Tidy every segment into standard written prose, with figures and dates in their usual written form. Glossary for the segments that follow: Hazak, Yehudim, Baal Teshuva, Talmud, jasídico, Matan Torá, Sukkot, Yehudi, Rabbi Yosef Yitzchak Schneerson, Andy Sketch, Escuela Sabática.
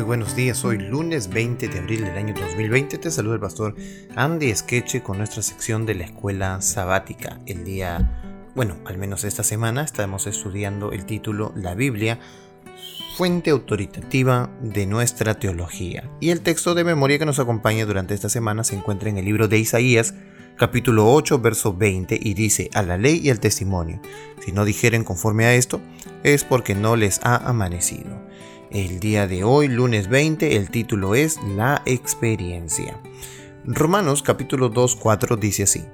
muy buenos días. Hoy lunes 20 de abril del año 2020. Te saluda el pastor Andy Sketch con nuestra sección de la Escuela Sabática. El día, al menos esta semana, estamos estudiando el título La Biblia, fuente autoritativa de nuestra teología. Y el texto de memoria que nos acompaña durante esta semana se encuentra en el libro de Isaías, capítulo 8, verso 20, y dice: a la ley y al testimonio, si no dijeren conforme a esto, es porque no les ha amanecido. El día de hoy, lunes 20, el título es La Experiencia. Romanos capítulo 2, 4 dice así: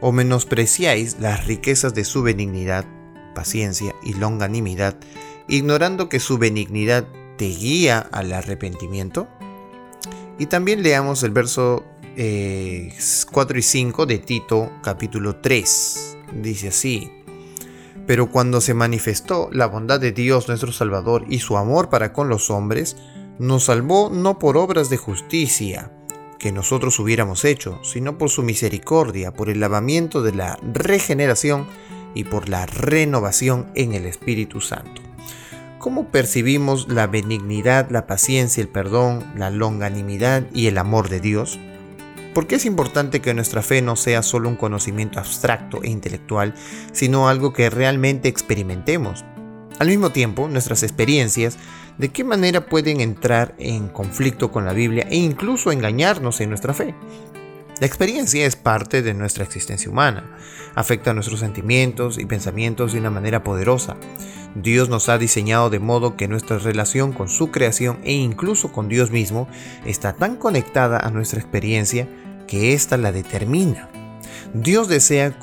o menospreciáis las riquezas de su benignidad, paciencia y longanimidad, ignorando que su benignidad te guía al arrepentimiento. Y también leamos el verso 4 y 5 de Tito capítulo 3, dice así: pero cuando se manifestó la bondad de Dios nuestro Salvador y su amor para con los hombres, nos salvó no por obras de justicia que nosotros hubiéramos hecho, sino por su misericordia, por el lavamiento de la regeneración y por la renovación en el Espíritu Santo. ¿Cómo percibimos la benignidad, la paciencia, el perdón, la longanimidad y el amor de Dios? Porque es importante que nuestra fe no sea solo un conocimiento abstracto e intelectual, sino algo que realmente experimentemos. Al mismo tiempo, nuestras experiencias, ¿de qué manera pueden entrar en conflicto con la Biblia e incluso engañarnos en nuestra fe? La experiencia es parte de nuestra existencia humana, afecta nuestros sentimientos y pensamientos de una manera poderosa. Dios nos ha diseñado de modo que nuestra relación con su creación e incluso con Dios mismo está tan conectada a nuestra experiencia que ésta la determina. Dios desea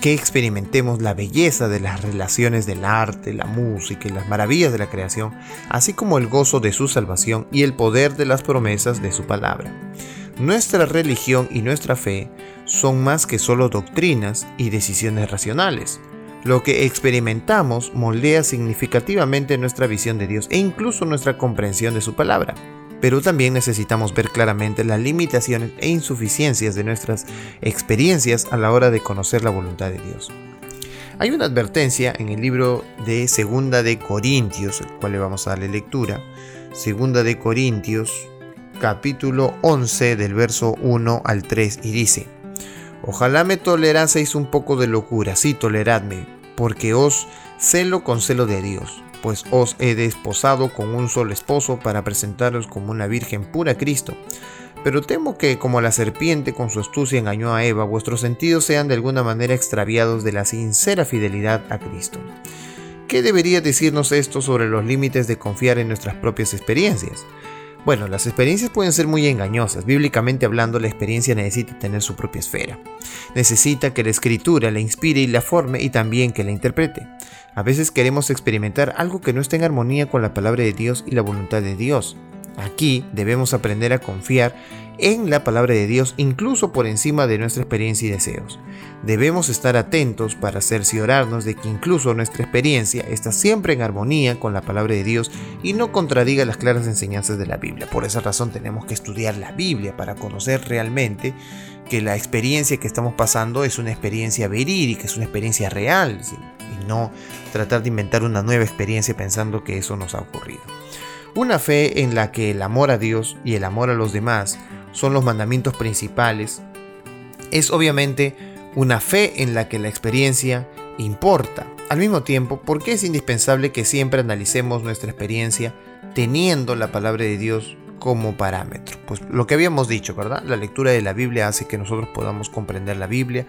que experimentemos la belleza de las relaciones del arte, la música y las maravillas de la creación, así como el gozo de su salvación y el poder de las promesas de su palabra. Nuestra religión y nuestra fe son más que solo doctrinas y decisiones racionales. Lo que experimentamos moldea significativamente nuestra visión de Dios e incluso nuestra comprensión de su palabra. Pero también necesitamos ver claramente las limitaciones e insuficiencias de nuestras experiencias a la hora de conocer la voluntad de Dios. Hay una advertencia en el libro de 2 de Corintios, al cual le vamos a darle lectura. 2 de Corintios, capítulo 11, del verso 1 al 3, y dice: ojalá me toleraseis un poco de locura, sí, toleradme, porque os celo con celo de Dios, pues os he desposado con un solo esposo para presentaros como una virgen pura a Cristo. Pero temo que, como la serpiente con su astucia engañó a Eva, vuestros sentidos sean de alguna manera extraviados de la sincera fidelidad a Cristo. ¿Qué debería decirnos esto sobre los límites de confiar en nuestras propias experiencias? Las experiencias pueden ser muy engañosas. Bíblicamente hablando, la experiencia necesita tener su propia esfera. Necesita que la escritura la inspire y la forme, y también que la interprete. A veces queremos experimentar algo que no está en armonía con la palabra de Dios y la voluntad de Dios. Aquí debemos aprender a confiar en la palabra de Dios, incluso por encima de nuestra experiencia y deseos. Debemos estar atentos para cerciorarnos de que incluso nuestra experiencia está siempre en armonía con la palabra de Dios y no contradiga las claras enseñanzas de la Biblia. Por esa razón tenemos que estudiar la Biblia para conocer realmente que la experiencia que estamos pasando es una experiencia verídica, es una experiencia real, ¿sí? Y no tratar de inventar una nueva experiencia pensando que eso nos ha ocurrido. Una fe en la que el amor a Dios y el amor a los demás son los mandamientos principales es obviamente una fe en la que la experiencia importa. Al mismo tiempo, porque es indispensable que siempre analicemos nuestra experiencia teniendo la palabra de Dios como parámetro. Pues lo que habíamos dicho, ¿verdad? La lectura de la Biblia hace que nosotros podamos comprender la Biblia,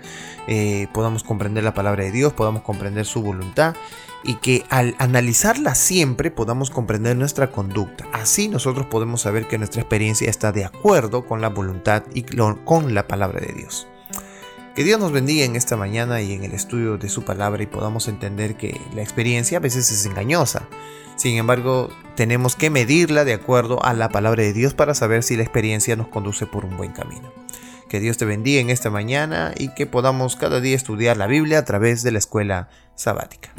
podamos comprender la palabra de Dios, podamos comprender su voluntad, y que al analizarla siempre podamos comprender nuestra conducta. Así nosotros podemos saber que nuestra experiencia está de acuerdo con la voluntad y con la palabra de Dios. Que Dios nos bendiga en esta mañana y en el estudio de su palabra, y podamos entender que la experiencia a veces es engañosa. Sin embargo, tenemos que medirla de acuerdo a la palabra de Dios para saber si la experiencia nos conduce por un buen camino. Que Dios te bendiga en esta mañana y que podamos cada día estudiar la Biblia a través de la Escuela Sabática.